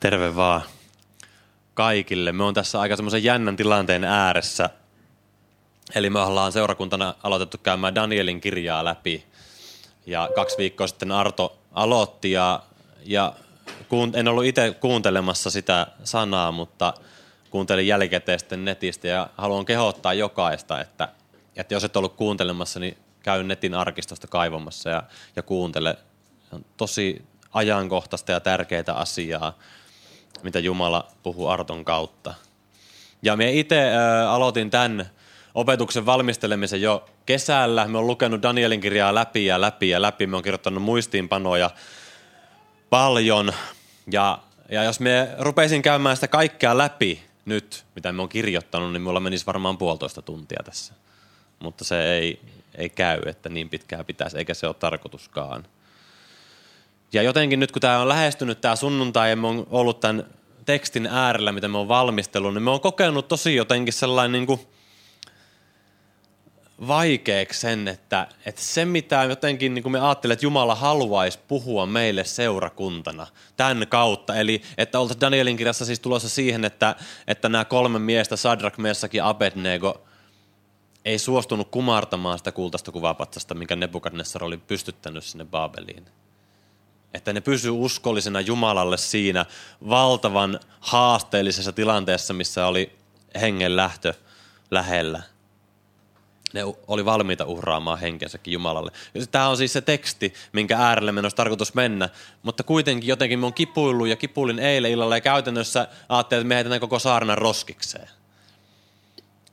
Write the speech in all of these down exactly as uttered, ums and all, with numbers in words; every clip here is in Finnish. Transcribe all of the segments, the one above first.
Terve vaan kaikille. Me on tässä aika semmoisen jännän tilanteen ääressä. Eli me ollaan seurakuntana aloitettu käymään Danielin kirjaa läpi. Ja kaksi viikkoa sitten Arto aloitti ja, ja kuunt- en ollut itse kuuntelemassa sitä sanaa, mutta kuuntelin jälkikäteen sitten netistä ja haluan kehottaa jokaista, että, että jos et ollut kuuntelemassa, niin käy netin arkistosta kaivamassa ja, ja kuuntele. On tosi ajankohtaista ja tärkeää asiaa, mitä Jumala puhuu Arton kautta. Ja minä itse äh, aloitin tämän opetuksen valmistelemisen jo kesällä. Mä oon lukenut Danielin kirjaa läpi ja läpi ja läpi. Mä oon kirjoittanut muistiinpanoja paljon. Ja, ja jos me rupesin käymään sitä kaikkea läpi nyt, mitä mä oon kirjoittanut, niin mulla menisi varmaan puolitoista tuntia tässä. Mutta se ei, ei käy, että niin pitkään pitäisi, eikä se ole tarkoituskaan. Ja jotenkin nyt, kun tämä on lähestynyt tämä sunnuntai ja mä oon ollut tämän tekstin äärellä, mitä mä oon valmistellut, niin mä oon kokenut tosi jotenkin sellainen niin kuin vaikeaksi sen, että, että se mitä jotenkin niin kuin me ajattelemme, että Jumala haluaisi puhua meille seurakuntana tämän kautta. Eli että oltaisiin Danielin kirjassa siis tulossa siihen, että, että nämä kolme miestä, Sadrak, Meesak ja Abednego, ei suostunut kumartamaan sitä kultaista kuvapatsasta, minkä Nebukadnessar oli pystyttänyt sinne Baabeliin. Että ne pysyy uskollisena Jumalalle siinä valtavan haasteellisessa tilanteessa, missä oli hengenlähtö lähellä. Ne oli valmiita uhraamaan henkensäkin Jumalalle. Tämä on siis se teksti, minkä äärelle meidän olisi tarkoitus mennä. Mutta kuitenkin jotenkin me on kipuillut ja kipuilin eilen illalla ja käytännössä ajattelin, että me heitetään koko saarna roskikseen.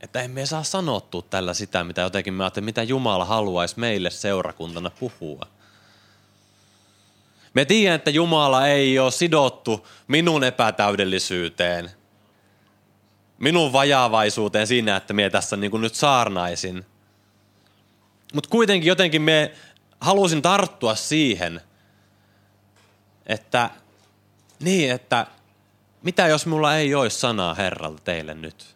Että emme saa sanottua tällä sitä, mitä jotenkin me ajattelin, mitä Jumala haluaisi meille seurakuntana puhua. Me tiedän, että Jumala ei ole sidottu minun epätäydellisyyteen, minun vajaavaisuuteen siinä, että minä tässä niin kuin nyt saarnaisin. Mutta kuitenkin jotenkin minä halusin tarttua siihen, että, niin, että mitä jos minulla ei olisi sanaa Herralta teille nyt?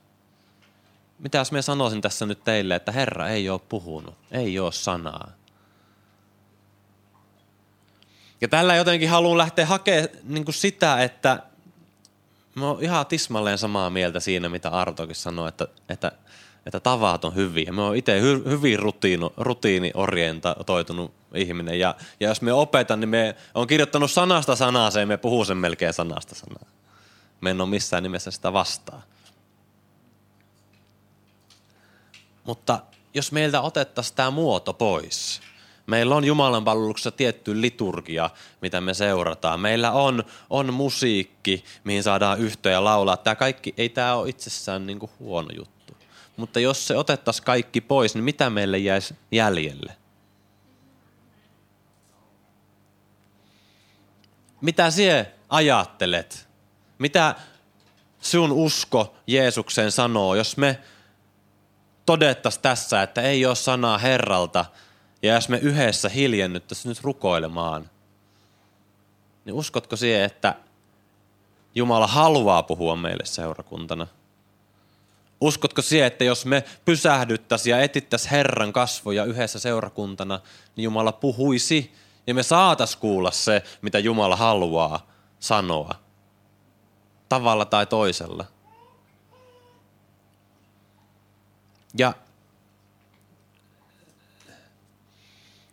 Mitä jos minä sanoisin tässä nyt teille, että Herra ei ole puhunut, ei ole sanaa? Ja tällä jotenkin haluan lähteä hakemaan niin kuin sitä, että mä oon ihan tismalleen samaa mieltä siinä, mitä Artokin sanoi, että, että, että tavat on hyviä. Mä oon itse hy, hyvin rutiino, rutiiniorientoitunut ihminen ja, ja jos me opetan, niin me on kirjoittanut sanasta sanaa sen, me puhuu sen melkein sanasta sanaa. Me en ole missään nimessä sitä vastaan. Mutta jos meiltä otettaisiin tämä muoto pois. Meillä on Jumalan palveluksessa tietty liturgia, mitä me seurataan. Meillä on, on musiikki, mihin saadaan yhtyä ja laulaa. Tämä kaikki, ei tämä ole itsessään niin kuin huono juttu. Mutta jos se otettaisiin kaikki pois, niin mitä meille jäisi jäljelle? Mitä sinä ajattelet? Mitä sun usko Jeesukseen sanoo, jos me todettaisiin tässä, että ei ole sanaa Herralta, ja jos me yhdessä hiljennyttäisiin nyt rukoilemaan, niin uskotko siihen, että Jumala haluaa puhua meille seurakuntana? Uskotko siihen, että jos me pysähdyttäisiin ja etsittäisiin Herran kasvoja yhdessä seurakuntana, niin Jumala puhuisi ja me saataisiin kuulla se, mitä Jumala haluaa sanoa tavalla tai toisella? Ja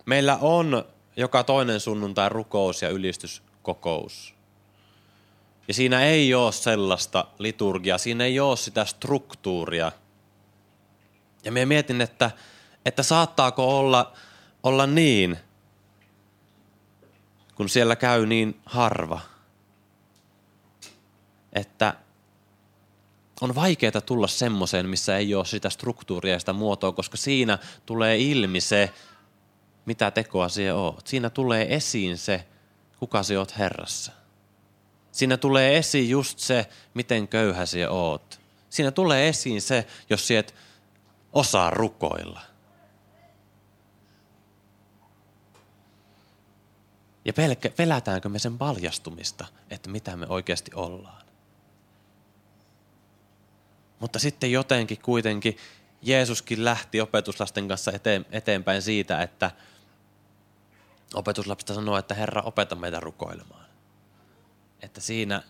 meillä on joka toinen sunnuntai rukous- ja ylistyskokous. Ja siinä ei ole sellaista liturgiaa, siinä ei ole sitä struktuuria. Ja minä mietin, että, että saattaako olla, olla niin, kun siellä käy niin harva, että on vaikeaa tulla semmoiseen, missä ei ole sitä struktuuria ja sitä muotoa, koska siinä tulee ilmi se, mitä tekoa sinä oot. Siinä tulee esiin se, kuka sinä oot Herrassa. Siinä tulee esiin just se, miten köyhä sinä oot. Siinä tulee esiin se, jos sinä et osaa rukoilla. Ja pelkä, pelätäänkö me sen paljastumista, että mitä me oikeasti ollaan. Mutta sitten jotenkin kuitenkin Jeesuskin lähti opetuslasten kanssa eteen, eteenpäin siitä, että opetuslapsista sanoo, että Herra, opeta meitä rukoilemaan. Että siinä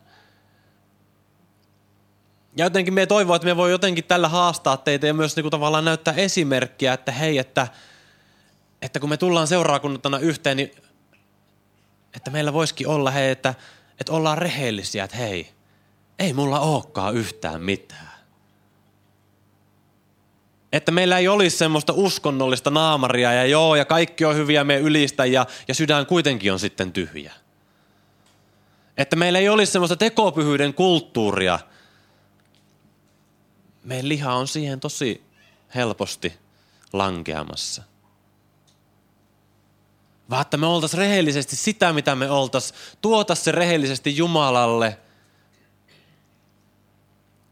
Ja jotenkin me toivoo, että me voi jotenkin tällä haastaa teitä ja myös niin kuin tavallaan näyttää esimerkkiä, että hei, että, että kun me tullaan seuraakunnana yhteen, niin että meillä voisikin olla hei, että, että ollaan rehellisiä, että hei, ei mulla olekaan yhtään mitään. Että meillä ei olisi semmoista uskonnollista naamaria ja joo, ja kaikki on hyviä, me ylistä ja, ja sydän kuitenkin on sitten tyhjä. Että meillä ei olisi semmoista tekopyhyyden kulttuuria. Meidän liha on siihen tosi helposti lankeamassa. Vaan että me oltaisiin rehellisesti sitä, mitä me oltaisiin. Tuota se rehellisesti Jumalalle.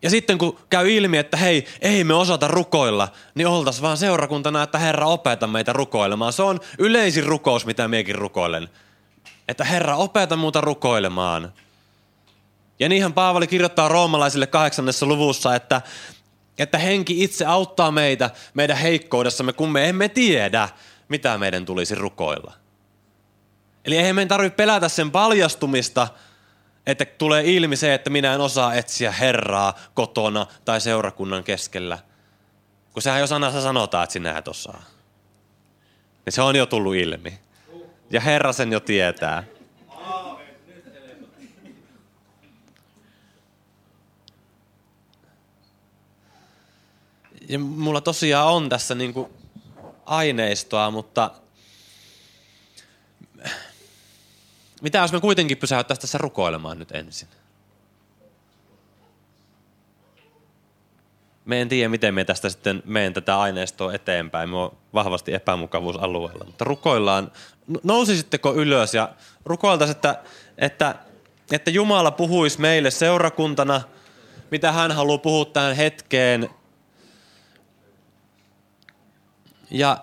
Ja sitten kun käy ilmi, että hei, ei me osata rukoilla, niin oltaisiin vaan seurakuntana, että Herra, opeta meitä rukoilemaan. Se on yleisin rukous, mitä meikin rukoilen. Että Herra, opeta muuta rukoilemaan. Ja niinhän Paavali kirjoittaa roomalaisille kahdeksannessa luvussa, että, että henki itse auttaa meitä meidän heikkoudessamme, kun me emme tiedä, mitä meidän tulisi rukoilla. Eli eihän meidän tarvitse pelätä sen paljastumista, että tulee ilmi se, että minä en osaa etsiä Herraa kotona tai seurakunnan keskellä. Kun sehän jo sanassa sanotaan, että sinä et osaa. Niin se on jo tullut ilmi. Ja Herra sen jo tietää. Ja mulla tosiaan on tässä niin kuin aineistoa, mutta mitä jos me kuitenkin pysäyttäisiin tässä rukoilemaan nyt ensin? Me en tiedä, miten me tästä sitten menen tätä aineistoa eteenpäin. Me on vahvasti epämukavuusalueella, mutta rukoillaan. Nousisitteko ylös ja rukoiltaisiin, että, että, että Jumala puhuisi meille seurakuntana, mitä hän haluaa puhua tähän hetkeen. Ja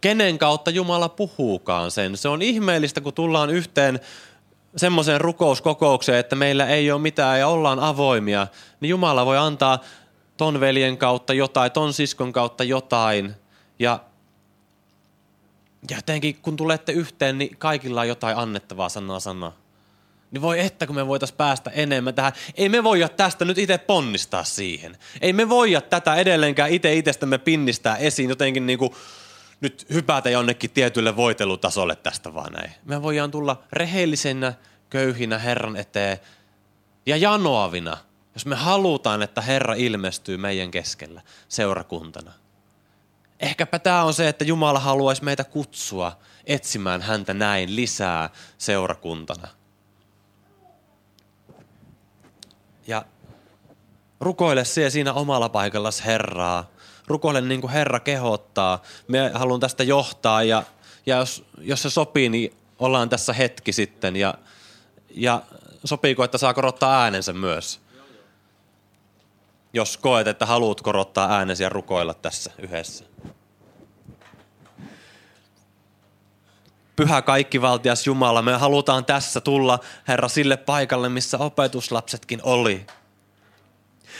kenen kautta Jumala puhuukaan sen. Se on ihmeellistä, kun tullaan yhteen semmoiseen rukouskokoukseen, että meillä ei ole mitään ja ollaan avoimia. Niin Jumala voi antaa ton veljen kautta jotain, ton siskon kautta jotain. Ja, ja jotenkin kun tulette yhteen, niin kaikilla on jotain annettavaa sanaa sanaa. Niin voi että, kun me voitaisiin päästä enemmän tähän. Ei me voida tästä nyt itse ponnistaa siihen. Ei me voida tätä edelleenkään itse itsestämme pinnistää esiin jotenkin niin kuin nyt hypätä jonnekin tietylle voitelutasolle tästä vaan näin. Me voidaan tulla rehellisenä, köyhinä Herran eteen ja janoavina, jos me halutaan, että Herra ilmestyy meidän keskellä seurakuntana. Ehkäpä tämä on se, että Jumala haluaisi meitä kutsua etsimään häntä näin lisää seurakuntana. Ja rukoile siellä siinä omalla paikallasi Herraa. Rukoile niin kuin Herra kehottaa. Me haluan tästä johtaa ja, ja jos, jos se sopii, niin ollaan tässä hetki sitten. Ja, ja sopiiko, että saa korottaa äänensä myös? Jos koet, että haluat korottaa äänensä ja rukoilla tässä yhdessä. Pyhä kaikkivaltias Jumala, me halutaan tässä tulla, Herra, sille paikalle, missä opetuslapsetkin oli.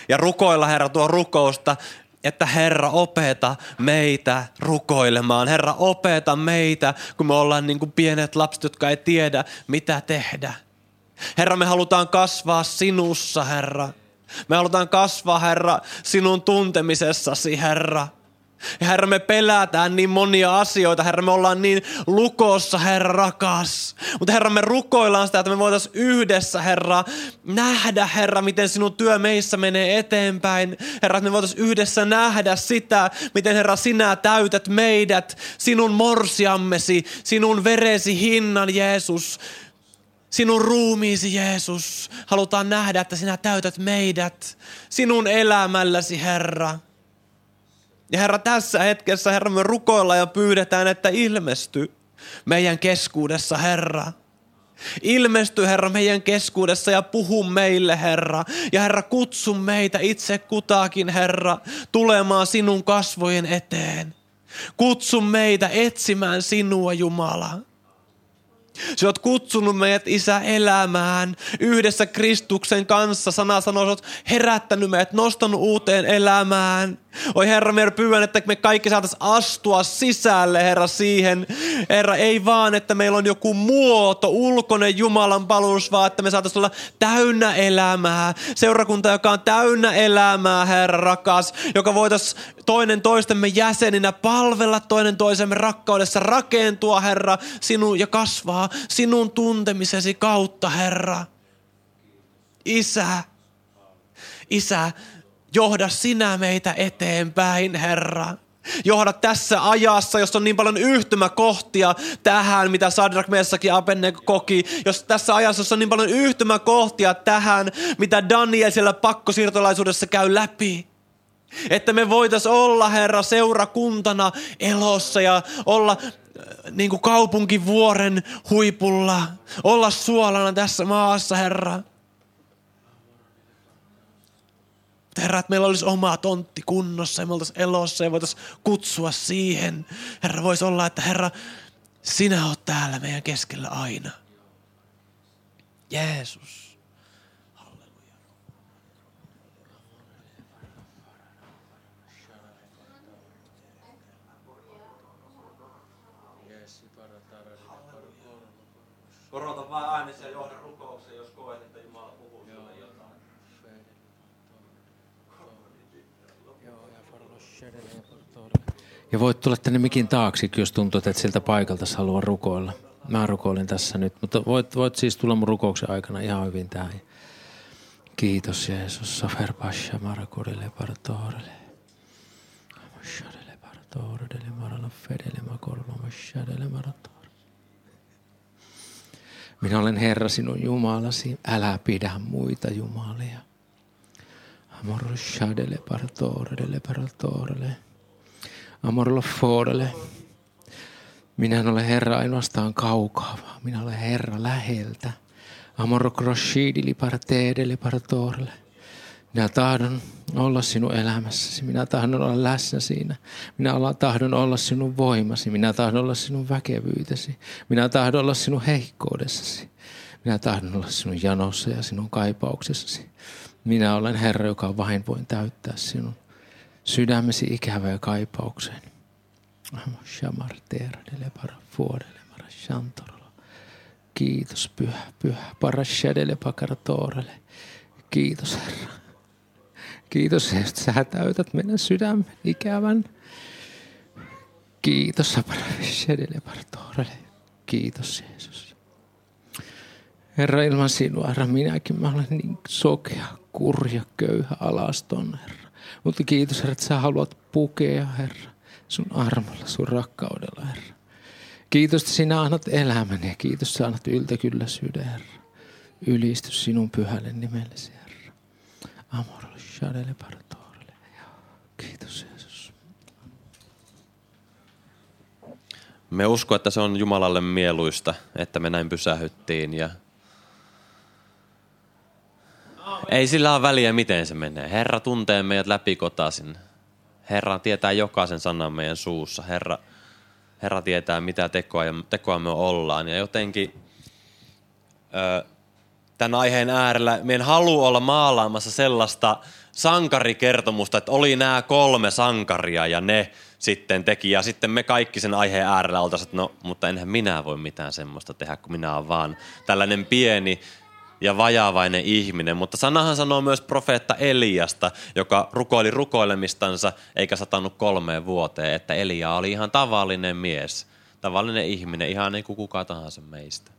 Ja rukoilla, Herra, tuo rukousta, että Herra, opeta meitä rukoilemaan. Herra, opeta meitä, kun me ollaan niin kuin pienet lapset, jotka ei tiedä, mitä tehdä. Herra, me halutaan kasvaa sinussa, Herra. Me halutaan kasvaa, Herra, sinun tuntemisessasi, Herra. Ja Herra, me pelätään niin monia asioita. Herra, me ollaan niin lukossa, Herra rakas. Mutta Herra, me rukoillaan sitä, että me voitaisiin yhdessä, Herra, nähdä, Herra, miten sinun työ meissä menee eteenpäin. Herra, että me voitaisiin yhdessä nähdä sitä, miten, Herra, sinä täytät meidät, sinun morsiammesi, sinun veresi hinnan, Jeesus. Sinun ruumiisi, Jeesus. Halutaan nähdä, että sinä täytät meidät, sinun elämälläsi, Herra. Ja Herra, tässä hetkessä, Herra, me rukoillaan ja pyydetään, että ilmesty meidän keskuudessa, Herra. Ilmesty, Herra, meidän keskuudessa ja puhu meille, Herra. Ja Herra, kutsu meitä itse kutakin, Herra, tulemaan sinun kasvojen eteen. Kutsu meitä etsimään sinua, Jumala. Sinä olet kutsunut meidät, Isä, elämään yhdessä Kristuksen kanssa. Sana sanoo, sinä olet herättänyt meidät, nostanut uuteen elämään. Oi Herra, minä pyydän, että me kaikki saataisiin astua sisälle, Herra, siihen. Herra, ei vaan, että meillä on joku muoto, ulkoinen Jumalan palvelus, vaan että me saataisiin olla täynnä elämää. Seurakunta, joka on täynnä elämää, Herra rakas, joka voitaisiin toinen toistemme jäseninä palvella toinen toisemme rakkaudessa, rakentua, Herra, sinun ja kasvaa sinun tuntemisesi kautta, Herra. Isä, Isä, johda sinä meitä eteenpäin, Herra. Johda tässä ajassa, jos on niin paljon yhtymäkohtia tähän, mitä Sadrak, Meesakin Abednego koki. Jos tässä ajassa, jos on niin paljon yhtymäkohtia tähän, mitä Daniel siellä pakkosiirtolaisuudessa käy läpi. Että me voitais olla, Herra, seurakuntana elossa ja olla niin kuin kaupunkivuoren huipulla. Olla suolana tässä maassa, Herra. Herra, että meillä olisi oma tontti kunnossa ja me oltaisiin elossa ja voitaisiin kutsua siihen. Herra, voisi olla, että Herra, sinä oot täällä meidän keskellä aina. Jeesus. Halleluja. Korota vaan äänes ja johda rukoukseen, jos koet, että Jumala puhuu sinulle jotain. Ja voit tulla tänne mikin taakse, jos tuntuu, että siltä paikalta haluaa rukoilla. Mä rukoilen tässä nyt, mutta voit, voit siis tulla mun rukouksen aikana ihan hyvin tähän. Kiitos Jeesus. Safer pasha marakurille partorelle. Amashadele partorelle marala fedele makorma amashadele marator. Minä olen Herra sinun Jumalasi. Älä pidä muita jumalia. Amor shadele partorele partorele. Amor loforele. Minä en ole Herra ainoastaan kaukaa, vaan minä olen Herra läheltä. Amor kroshidili partedele partorele. Minä tahdon olla sinun elämässäsi. Minä tahdon olla läsnä siinä. Minä tahdon olla sinun voimasi. Minä tahdon olla sinun väkevyytesi. Minä tahdon olla sinun heikkoudessasi. Minä tahdon olla sinun janossa ja sinun kaipauksessasi. Minä olen Herra, joka vain voin täyttää sinun sydämesi ikävää kaipaukseen. Kiitos, pyhä, pyhä. Kiitos, Herra. Kiitos, että sä täytät meidän sydämen ikävän. Kiitos, Kiitos, Jeesus. Herra, ilman sinua, Herra, minäkin mä olen niin sokea, kurja, köyhä, alaston, Herra. Mutta kiitos, Herra, että sä haluat pukea, Herra, sun armolla, sun rakkaudella, Herra. Kiitos, että sinä annat elämän ja kiitos, että sä annat yltäkylläisyyden, Herra. Ylistys sinun pyhälle nimellesi, Herra. Amorolle, shadelle, paratorelle. Kiitos, Jeesus. Me uskon, että se on Jumalalle mieluista, että me näin pysähyttiin ja ei sillä ole väliä, miten se menee. Herra tuntee meidät läpikotaisin. Herra tietää jokaisen sanan meidän suussa. Herra, Herra tietää, mitä tekoa, ja, tekoa me ollaan. Ja jotenkin ö, tämän aiheen äärellä meidän haluaa olla maalaamassa sellaista sankarikertomusta, että oli nämä kolme sankaria ja ne sitten teki. Ja sitten me kaikki sen aiheen äärellä oltaisiin, että no, mutta enhän minä voi mitään semmoista tehdä, kun minä olen vaan tällainen pieni ja vajaavainen ihminen, mutta sanahan sanoo myös profeetta Eliasta, joka rukoili rukoilemistansa eikä satanut kolmeen vuoteen, että Elia oli ihan tavallinen mies, tavallinen ihminen, ihan niin kuin kuka tahansa meistä.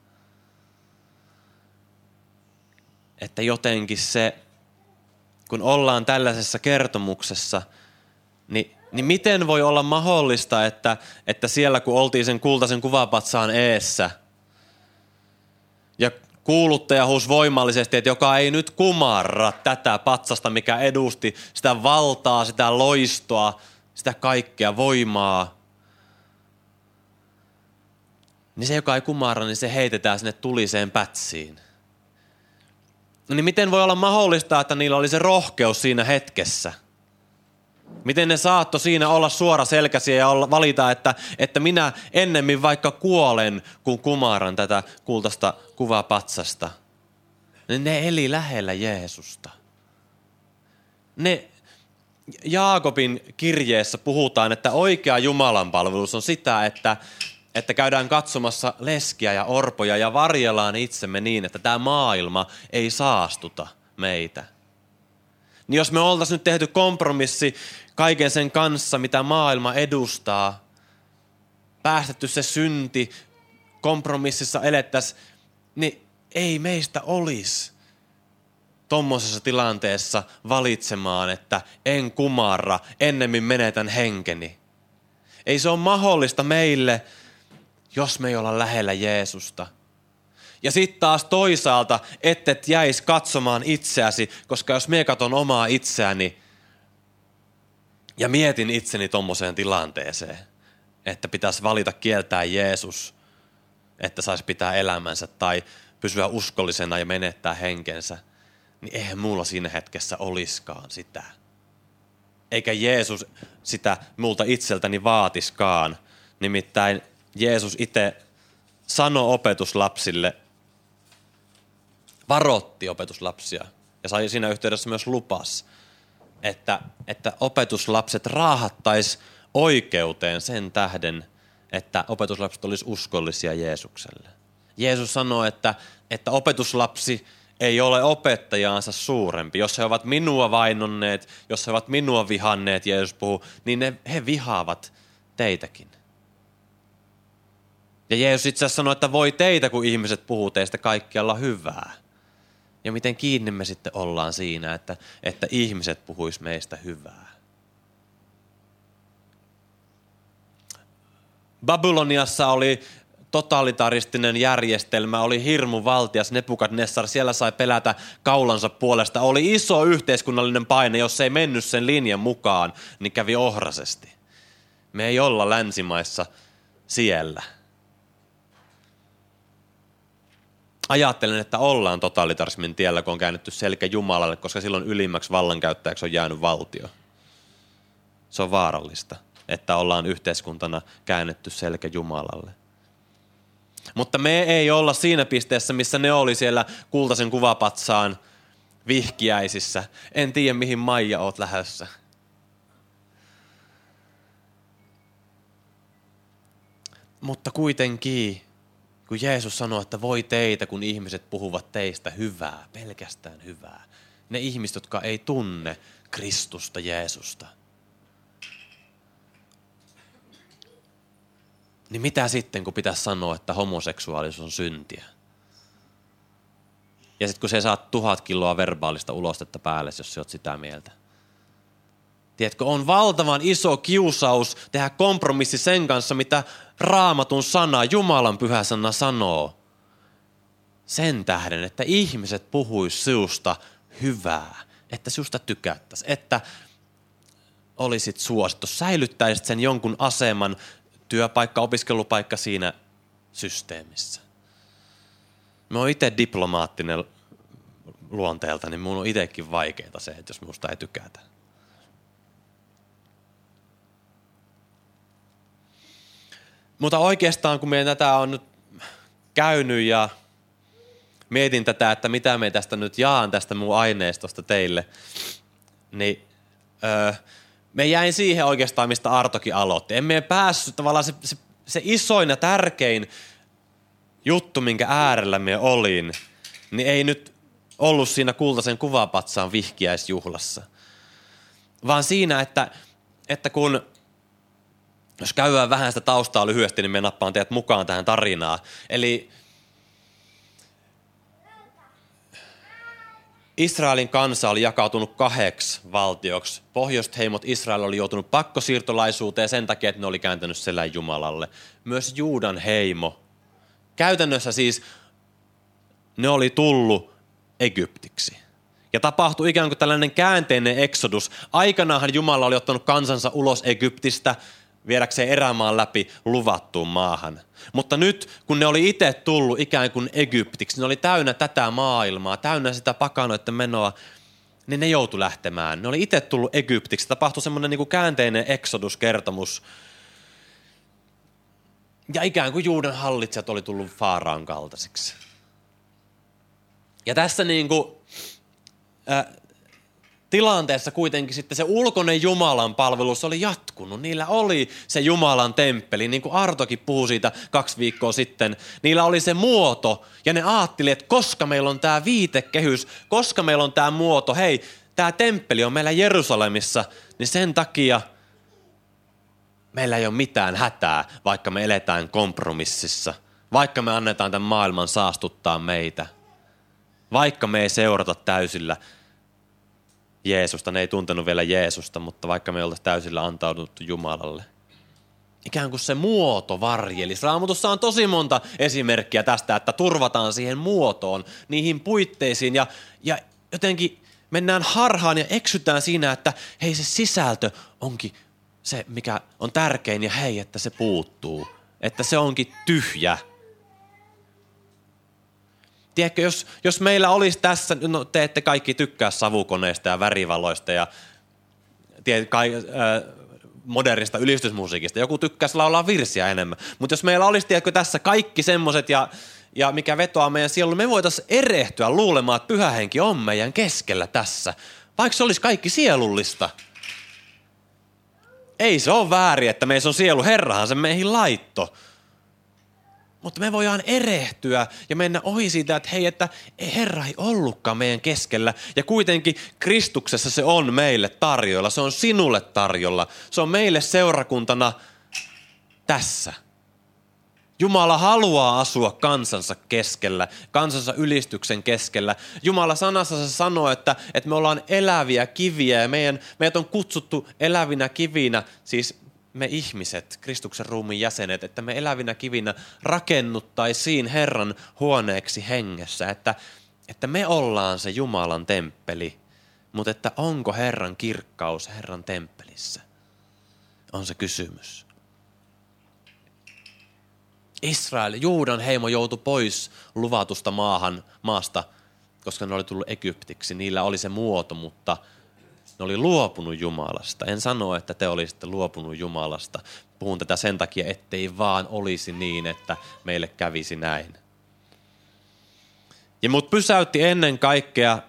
Että jotenkin se, kun ollaan tällaisessa kertomuksessa, niin, niin miten voi olla mahdollista, että, että siellä kun oltiin sen kultaisen kuvapatsaan eessä ja kuuluttaja huusi voimallisesti, että joka ei nyt kumarra tätä patsasta, mikä edusti sitä valtaa, sitä loistoa, sitä kaikkea voimaa. Niin se, joka ei kumarra, niin se heitetään sinne tuliseen pätsiin. No niin miten voi olla mahdollista, että niillä oli se rohkeus siinä hetkessä? Miten ne saattoi siinä olla suoraselkäisiä ja olla, valita, että, että minä ennemmin vaikka kuolen, kun kumaran tätä kultaista kuvapatsasta. Ne eli lähellä Jeesusta. Ne Jaakobin kirjeessä puhutaan, että oikea Jumalan palvelus on sitä, että, että käydään katsomassa leskiä ja orpoja ja varjellaan itsemme niin, että tämä maailma ei saastuta meitä. Niin jos me oltaisiin nyt tehty kompromissi kaiken sen kanssa, mitä maailma edustaa, päästetty se synti, kompromississa elettäisiin, niin ei meistä olisi tuommoisessa tilanteessa valitsemaan, että en kumarra, ennemmin menetän henkeni. Ei se ole mahdollista meille, jos me ei olla lähellä Jeesusta. Ja sitten taas toisaalta, ettet jäisi katsomaan itseäsi, koska jos mie katson omaa itseäni ja mietin itseni tommoseen tilanteeseen, että pitäisi valita kieltää Jeesus, että saisi pitää elämänsä tai pysyä uskollisena ja menettää henkensä, niin eihän mulla siinä hetkessä oliskaan sitä. Eikä Jeesus sitä multa itseltäni vaatiskaan. Nimittäin Jeesus itse sanoi opetuslapsille, varoitti opetuslapsia ja sai siinä yhteydessä myös lupas, että, että opetuslapset raahattaisi oikeuteen sen tähden, että opetuslapset olisi uskollisia Jeesukselle. Jeesus sanoi, että, että opetuslapsi ei ole opettajaansa suurempi. Jos he ovat minua vainonneet, jos he ovat minua vihanneet, Jeesus puhuu, niin ne, he vihaavat teitäkin. Ja Jeesus itse asiassa sanoi, että voi teitä, kun ihmiset puhuu teistä kaikkialla hyvää. Ja miten kiinni me sitten ollaan siinä, että, että ihmiset puhuis meistä hyvää. Babyloniassa oli totalitaristinen järjestelmä, oli hirmuvaltias Nebukadnessar, siellä sai pelätä kaulansa puolesta. Oli iso yhteiskunnallinen paine, jos ei mennyt sen linjan mukaan, niin kävi ohrasesti. Me ei olla länsimaissa siellä. Ajattelen, että ollaan totalitarismin tiellä, kun on käännetty selkä Jumalalle, koska silloin ylimmäksi vallankäyttäjäksi on jäänyt valtio. Se on vaarallista, että ollaan yhteiskuntana käännetty selkä Jumalalle. Mutta me ei olla siinä pisteessä, missä ne oli siellä kultaisen kuvapatsaan vihkiäisissä. En tiedä, mihin Maija oot lähdössä. Mutta kuitenkin, kun Jeesus sanoo, että voi teitä, kun ihmiset puhuvat teistä hyvää, pelkästään hyvää. Ne ihmiset, jotka ei tunne Kristusta, Jeesusta. Niin mitä sitten, kun pitäisi sanoa, että homoseksuaalisuus on syntiä? Ja sitten kun sä saat tuhat kiloa verbaalista ulostetta päälle, jos sä oot sitä mieltä. Tiedätkö, on valtavan iso kiusaus tehdä kompromissi sen kanssa, mitä Raamatun sana, Jumalan pyhä sana sanoo. Sen tähden, että ihmiset puhuis siusta hyvää, että siusta tykättäisiin, että olisit suosittu, säilyttäisit sen jonkun aseman, työpaikka, opiskelupaikka siinä systeemissä. Mä oon itse diplomaattinen luonteelta, niin mun on itsekin vaikeeta se, että jos musta ei tykätä. Mutta oikeastaan, kun me tätä on nyt käynyt ja mietin tätä, että mitä me tästä nyt jaan tästä mun aineistosta teille, niin öö, me jäin siihen oikeastaan, mistä Artokin aloitti. En me päässyt tavallaan se, se, se isoin ja tärkein juttu, minkä äärellä me olin, niin ei nyt ollut siinä kultaisen kuvapatsaan vihkiäisjuhlassa. Vaan siinä, että, että kun... Jos käydään vähän sitä taustaa lyhyesti, niin me nappaan teidät mukaan tähän tarinaan. Eli Israelin kansa oli jakautunut kahdeksi valtioksi. Pohjoiset heimot Israel oli joutunut pakkosiirtolaisuuteen sen takia, että ne oli kääntänyt selän Jumalalle. Myös Juudan heimo. Käytännössä siis ne oli tullut Egyptiksi. Ja tapahtui ikään kuin tällainen käänteinen eksodus. Aikanaanhan Jumala oli ottanut kansansa ulos Egyptistä viedäkseen erämaan läpi luvattuun maahan. Mutta nyt, kun ne oli itse tullut ikään kuin Egyptiksi, ne oli täynnä tätä maailmaa, täynnä sitä pakanoiden menoa, niin ne joutui lähtemään. Ne oli itse tullut Egyptiksi. Tapahtui semmoinen niin kuin käänteinen eksoduskertomus. Ja ikään kuin Juudan hallitsijat oli tullut Faaraan kaltaisiksi. Ja tässä niin kuin, äh, tilanteessa kuitenkin sitten se ulkoinen Jumalan palvelus oli jatkunut. Niillä oli se Jumalan temppeli, niin kuin Artokin puhui siitä kaksi viikkoa sitten. Niillä oli se muoto ja ne aatteli, että koska meillä on tämä viitekehys, koska meillä on tämä muoto, hei, tämä temppeli on meillä Jerusalemissa, niin sen takia meillä ei ole mitään hätää, vaikka me eletään kompromississa, vaikka me annetaan tämän maailman saastuttaa meitä, vaikka me ei seurata täysillä Jeesusta. Ne ei tuntenut vielä Jeesusta, mutta vaikka me oltaisiin täysillä antauduttu Jumalalle. Ikään kuin se muoto varjeli. Raamatussa on tosi monta esimerkkiä tästä, että turvataan siihen muotoon, niihin puitteisiin ja, ja jotenkin mennään harhaan ja eksytään siinä, että hei, se sisältö onkin se, mikä on tärkein ja hei, että se puuttuu, että se onkin tyhjä. Tiedätkö, jos, jos meillä olisi tässä, no te ette kaikki tykkää savukoneista ja värivaloista ja tiedät, kai, äh, modernista ylistysmusiikista. Joku tykkäisi laulaa virsiä enemmän. Mutta jos meillä olisi, tiedätkö, tässä kaikki semmoiset ja, ja mikä vetoaa meidän sieluun, me voitaisiin erehtyä luulemaan, että Pyhä Henki on meidän keskellä tässä. Vaikka se olisi kaikki sielullista. Ei se ole väärin, että meissä on sielu. Herrahan se meihin laitto. Mutta me voidaan erehtyä ja mennä ohi siitä, että hei, että Herra ei ollutkaan meidän keskellä. Ja kuitenkin Kristuksessa se on meille tarjolla, se on sinulle tarjolla, se on meille seurakuntana tässä. Jumala haluaa asua kansansa keskellä, kansansa ylistyksen keskellä. Jumala sanassa se sanoo, että, että me ollaan eläviä kiviä ja meidän, meidät on kutsuttu elävinä kivinä, siis me ihmiset, Kristuksen ruumiin jäsenet, että me elävinä kivinä rakennuttaisiin Herran huoneeksi hengessä, että, että me ollaan se Jumalan temppeli, mutta että onko Herran kirkkaus Herran temppelissä, on se kysymys. Israel, Juudan heimo joutui pois luvatusta maahan, maasta, koska ne oli tullut Egyptiksi, niillä oli se muoto, mutta ne oli luopunut Jumalasta. En sano, että te olisitte luopunut Jumalasta. Puhun tätä sen takia, ettei vaan olisi niin, että meille kävisi näin. Ja mut pysäytti ennen kaikkea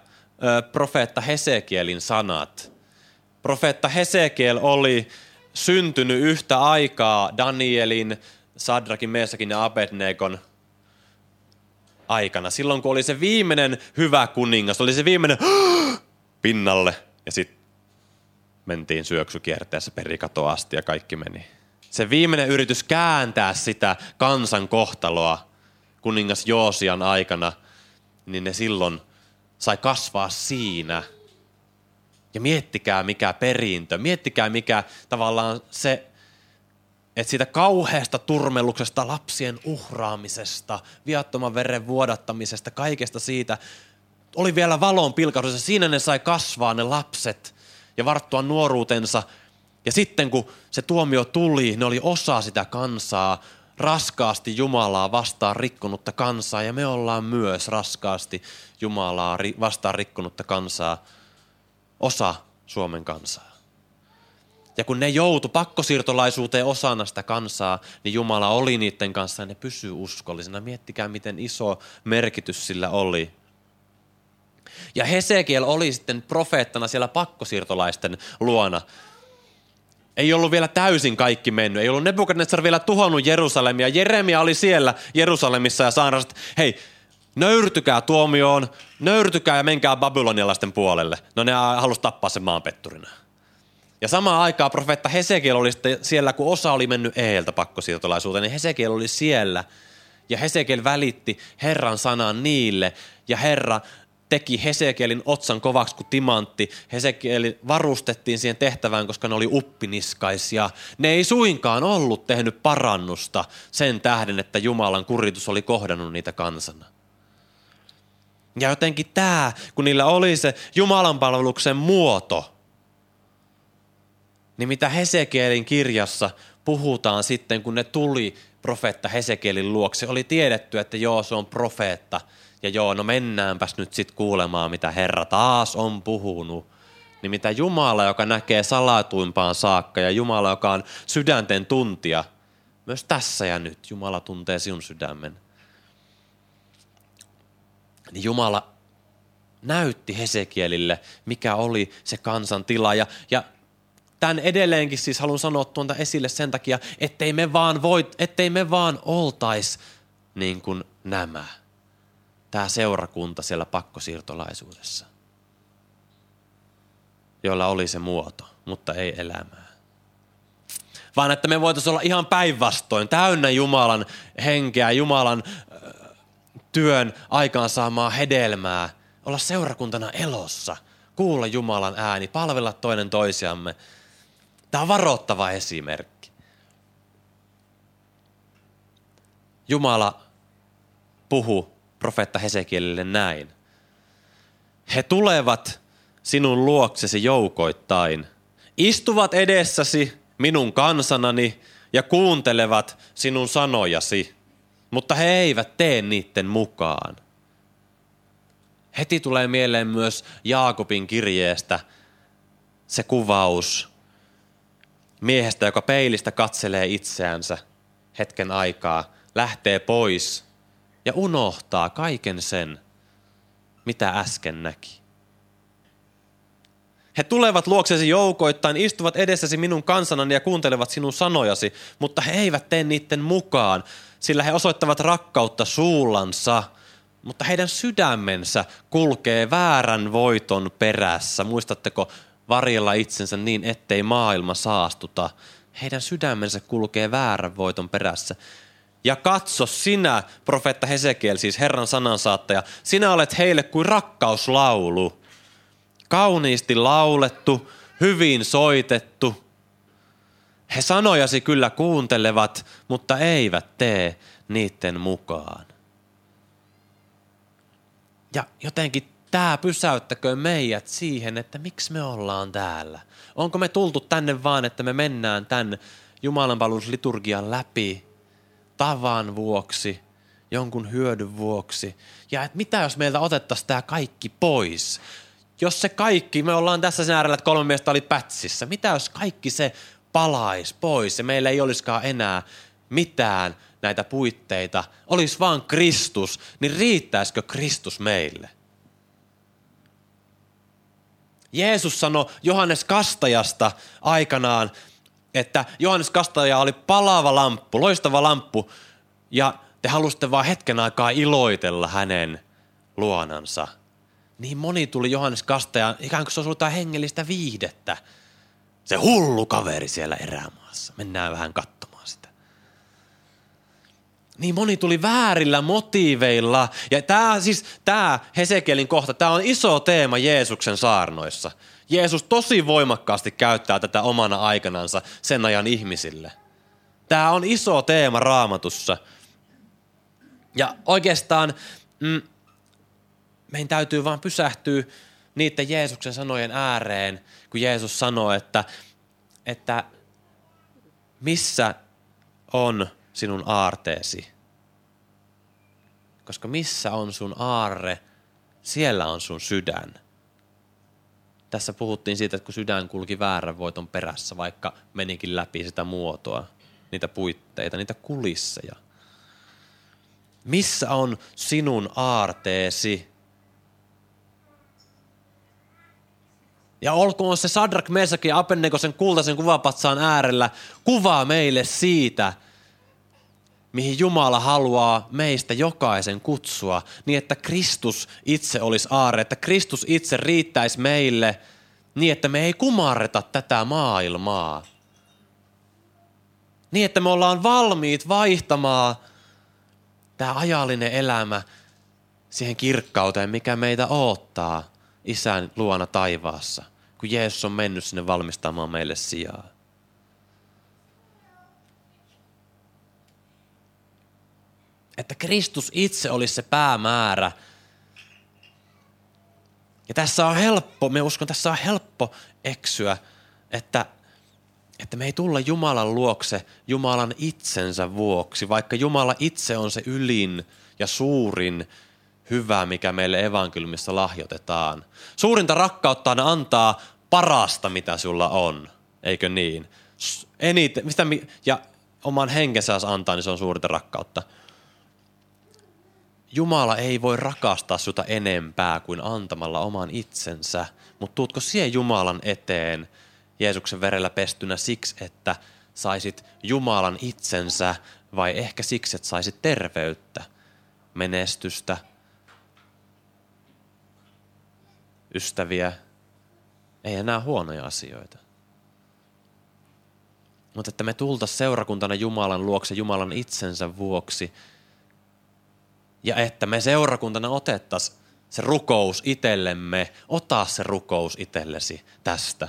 ö, profeetta Hesekielin sanat. Profeetta Hesekiel oli syntynyt yhtä aikaa Danielin, Sadrakin, Meesakin ja Abednegon aikana. Silloin, kun oli se viimeinen hyvä kuningas, oli se viimeinen pinnalle. Ja sitten mentiin syöksykierteessä perikatoa asti ja kaikki meni. Se viimeinen yritys kääntää sitä kansan kohtaloa kuningas Joosian aikana, niin ne silloin sai kasvaa siinä. Ja miettikää mikä perintö, miettikää mikä tavallaan se, että siitä kauheasta turmeluksesta, lapsien uhraamisesta, viattoman veren vuodattamisesta, kaikesta siitä oli vielä valon pilkahdus. Siinä ne sai kasvaa ne lapset ja varttua nuoruutensa. Ja sitten kun se tuomio tuli, ne oli osa sitä kansaa, raskaasti Jumalaa vastaan rikkonutta kansaa. Ja me ollaan myös raskaasti Jumalaa vastaan rikkonutta kansaa, osa Suomen kansaa. Ja kun ne joutui pakkosiirtolaisuuteen osana sitä kansaa, niin Jumala oli niiden kanssa ja ne pysyi uskollisena. Miettikää, miten iso merkitys sillä oli. Ja Hesekiel oli sitten profeettana siellä pakkosiirtolaisten luona. Ei ollut vielä täysin kaikki mennyt. Ei ollut Nebukadnessar vielä tuhonnut Jerusalemia. Jeremia oli siellä Jerusalemissa ja saarnasi, että hei, nöyrtykää tuomioon, nöyrtykää ja menkää babylonialaisten puolelle. No ne halusi tappaa sen maanpetturina. Ja samaan aikaan profeetta Hesekiel oli siellä, kun osa oli mennyt edeltä pakkosiirtolaisuuteen, niin Hesekiel oli siellä. Ja Hesekiel välitti Herran sanan niille ja Herra teki Hesekielin otsan kovaksi kuin timantti. Hesekieli varustettiin siihen tehtävään, koska ne oli uppiniskaisia. Ne ei suinkaan ollut tehnyt parannusta sen tähden, että Jumalan kuritus oli kohdannut niitä kansana. Ja jotenkin tämä, kun niillä oli se Jumalan palveluksen muoto, niin mitä Hesekielin kirjassa puhutaan sitten, kun ne tuli profeetta Hesekielin luokse, oli tiedetty, että joo, se on profeetta. ja joo, no mennäänpäs nyt sit kuulemaan, mitä Herra taas on puhunut. Niin mitä Jumala, joka näkee salatuimpaan saakka ja Jumala, joka on sydänten tuntija, myös tässä ja nyt Jumala tuntee sinun sydämen. Niin Jumala näytti Hesekielille, mikä oli se kansan tila. Ja, ja tämän edelleenkin siis haluan sanoa tuonta esille sen takia, ettei me vaan, voit, ettei me vaan oltaisi niin kuin nämä. Tämä seurakunta siellä pakkosiirtolaisuudessa, jolla oli se muoto, mutta ei elämää. Vaan että me voitaisiin olla ihan päinvastoin, täynnä Jumalan henkeä, Jumalan äh, työn aikaansaamaa hedelmää, olla seurakuntana elossa, kuulla Jumalan ääni, palvella toinen toisiamme. Tämä on varoittava esimerkki. Jumala puhui profeetta Hesekielille näin. He tulevat sinun luoksesi joukoittain, istuvat edessäsi minun kansanani ja kuuntelevat sinun sanojasi, mutta he eivät tee niiden mukaan. Heti tulee mieleen myös Jaakobin kirjeestä se kuvaus miehestä, joka peilistä katselee itseänsä hetken aikaa, lähtee pois ja unohtaa kaiken sen, mitä äsken näki. He tulevat luoksesi joukoittain, istuvat edessäsi minun kansanani ja kuuntelevat sinun sanojasi, mutta he eivät tee niiden mukaan, sillä he osoittavat rakkautta suullansa, mutta heidän sydämensä kulkee väärän voiton perässä. Muistatteko varjella itsensä niin, ettei maailma saastuta? Heidän sydämensä kulkee väärän voiton perässä. Ja katso sinä, profeetta Hesekiel, siis Herran sanansaattaja, sinä olet heille kuin rakkauslaulu. Kauniisti laulettu, hyvin soitettu. He sanojasi kyllä kuuntelevat, mutta eivät tee niiden mukaan. Ja jotenkin tämä pysäyttäköön meidät siihen, että miksi me ollaan täällä. Onko me tultu tänne vaan, että me mennään tämän jumalanpalvelusliturgian läpi tavan vuoksi, jonkun hyödyn vuoksi. Ja että mitä jos meiltä otettaisiin tämä kaikki pois? Jos se kaikki, me ollaan tässä sen äärellä, että kolme miestä oli pätsissä. Mitä jos kaikki se palaisi pois ja meillä ei olisikaan enää mitään näitä puitteita, olisi vaan Kristus, niin riittäisikö Kristus meille? Jeesus sanoi Johannes Kastajasta aikanaan, että Johannes Kastaja oli palava lamppu, loistava lamppu, ja te halusitte vaan hetken aikaa iloitella hänen luonansa. Niin moni tuli Johannes Kastajaan, ikään kuin se olisi ollut jotain hengellistä viihdettä. Se hullu kaveri siellä erämaassa. Mennään vähän katsomaan sitä. Niin moni tuli väärillä motiiveilla. Ja tämä siis, tämä Hesekielin kohta, tämä on iso teema Jeesuksen saarnoissa. Jeesus tosi voimakkaasti käyttää tätä omana aikanansa sen ajan ihmisille. Tämä on iso teema Raamatussa. Ja oikeastaan Mm, meidän täytyy vaan pysähtyä niiden Jeesuksen sanojen ääreen, kun Jeesus sanoo, että, että missä on sinun aarteesi? Koska missä on sun aarre, siellä on sun sydän. Tässä puhuttiin siitä, että kun sydän kulki väärän voiton perässä, vaikka menikin läpi sitä muotoa, niitä puitteita, niitä kulisseja. Missä on sinun aarteesi? Ja olkoon se Sadrak, Meesak ja Abednego sen kultaisen kuvapatsaan äärellä kuvaa meille siitä, mihin Jumala haluaa meistä jokaisen kutsua, niin että Kristus itse olisi aarre, että Kristus itse riittäisi meille niin, että me ei kumarreta tätä maailmaa. Niin, että me ollaan valmiit vaihtamaan tämä ajallinen elämä siihen kirkkauteen, mikä meitä odottaa Isän luona taivaassa, kun Jeesus on mennyt sinne valmistamaan meille sijaa. Että Kristus itse olisi se päämäärä. Ja tässä on helppo, me uskon, tässä on helppo eksyä, että, että me ei tulla Jumalan luokse Jumalan itsensä vuoksi, vaikka Jumala itse on se ylin ja suurin hyvää, mikä meille evankeliumissa lahjoitetaan. Suurinta rakkautta on antaa parasta, mitä sulla on, eikö niin? Eniten, mistä, ja oman henkensä antaa, niin se on suurinta rakkautta. Jumala ei voi rakastaa suta enempää kuin antamalla oman itsensä, mutta tuutko siihen Jumalan eteen Jeesuksen verellä pestynä siksi, että saisit Jumalan itsensä, vai ehkä siksi, että saisit terveyttä, menestystä, ystäviä, ei enää huonoja asioita. Mutta että me tultaisiin seurakuntana Jumalan luokse Jumalan itsensä vuoksi, ja että me seurakuntana otettaisiin se rukous itsellemme, ota se rukous itsellesi tästä,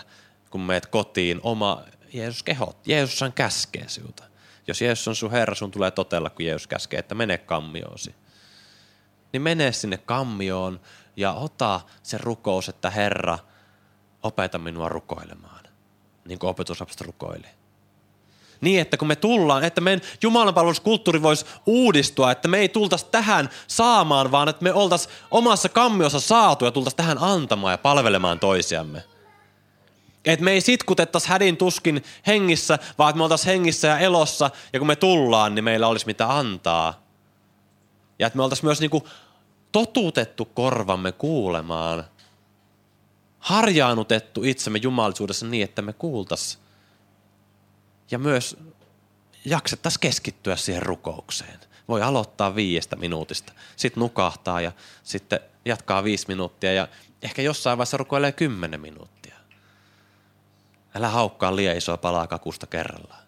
kun meet kotiin oma Jeesus kehot. Jeesus on käskee sinulta. Jos Jeesus on sun Herra, sun tulee totella, kun Jeesus käskee, että mene kammioonsi. Niin mene sinne kammioon ja ota se rukous, että Herra, opeta minua rukoilemaan, niin kuin opetuslapset rukoili. Niin, että kun me tullaan, että meidän jumalanpalveluskulttuuri voisi uudistua, että me ei tultaisi tähän saamaan, vaan että me oltaisiin omassa kammiossa saatu ja tultaisiin tähän antamaan ja palvelemaan toisiamme. Että me ei sitkutettaisi hädin tuskin hengissä, vaan että me oltaisiin hengissä ja elossa, ja kun me tullaan, niin meillä olisi mitä antaa. Ja että me oltaisiin myös niin kuin totutettu korvamme kuulemaan, harjaanutettu itsemme jumalisuudessa niin, että me kuultaisiin. Ja myös jaksettaisiin keskittyä siihen rukoukseen. Voi aloittaa viidestä minuutista, sitten nukahtaa ja sitten jatkaa viisi minuuttia ja ehkä jossain vaiheessa rukoilee kymmenen minuuttia. Älä haukkaa liian isoa palaa kakusta kerrallaan.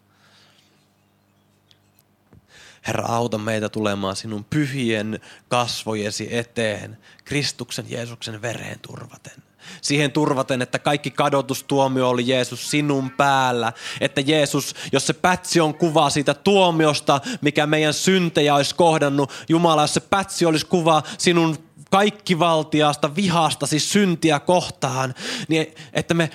Herra, auta meitä tulemaan sinun pyhien kasvojesi eteen, Kristuksen Jeesuksen vereen turvaten. Siihen turvaten, että kaikki kadotustuomio oli Jeesus sinun päällä. Että Jeesus, jos se pätsi on kuva siitä tuomiosta, mikä meidän syntejä olisi kohdannut, Jumala, jos se pätsi olisi kuva sinun kaikkivaltiaasta vihastasi syntiä kohtaan, niin että me,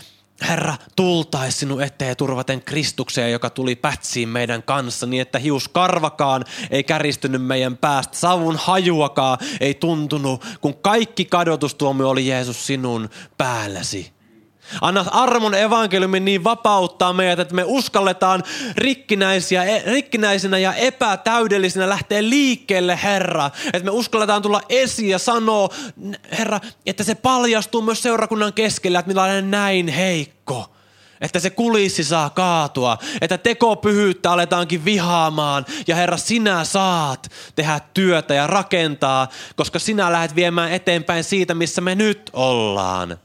Herra, tultaisi sinun eteen turvaten Kristukseen, joka tuli pätsiin meidän kanssa, niin että hiuskarvakaan ei käristynyt meidän päästä, savun hajuakaan ei tuntunut, kun kaikki kadotustuomio oli Jeesus sinun päälläsi. Anna armon evankeliumin niin vapauttaa meidät, että me uskalletaan rikkinäisiä, rikkinäisinä ja epätäydellisinä lähteä liikkeelle, Herra. Että me uskalletaan tulla esiin ja sanoa, Herra, että se paljastuu myös seurakunnan keskellä, että minä olen näin heikko. Että se kulissi saa kaatua, että tekopyhyyttä aletaankin vihaamaan. Ja Herra, sinä saat tehdä työtä ja rakentaa, koska sinä lähdet viemään eteenpäin siitä, missä me nyt ollaan.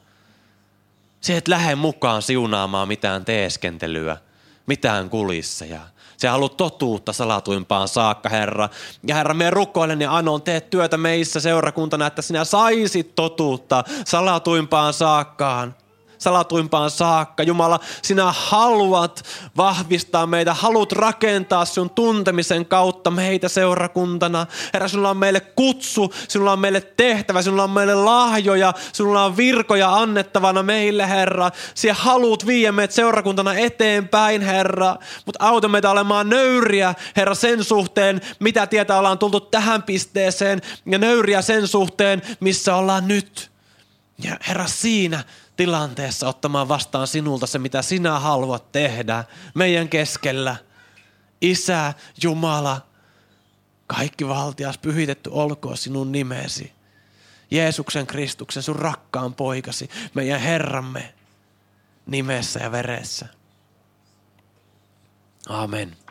Se et lähde mukaan siunaamaan mitään teeskentelyä, mitään kulisseja. Se haluat totuutta salatuimpaan saakka, Herra. Ja Herra, me rukoilen ja anon, tee työtä meissä seurakuntana, että sinä saisit totuutta salatuimpaan saakkaan. Salatuimpaan saakka. Jumala, sinä haluat vahvistaa meitä, haluat rakentaa sun tuntemisen kautta meitä seurakuntana. Herra, sinulla on meille kutsu, sinulla on meille tehtävä, sinulla on meille lahjoja, sinulla on virkoja annettavana meille, Herra. Sinä haluat viedä meitä seurakuntana eteenpäin, Herra, mutta auta meitä olemaan nöyriä, Herra, sen suhteen, mitä tietä ollaan tultu tähän pisteeseen, ja nöyriä sen suhteen, missä ollaan nyt. Ja Herra, siinä tilanteessa ottamaan vastaan sinulta se, mitä sinä haluat tehdä meidän keskellä. Isä, Jumala, kaikki valtias pyhitetty olkoon sinun nimesi. Jeesuksen Kristuksen, sun rakkaan poikasi, meidän Herramme nimessä ja veressä. Amen.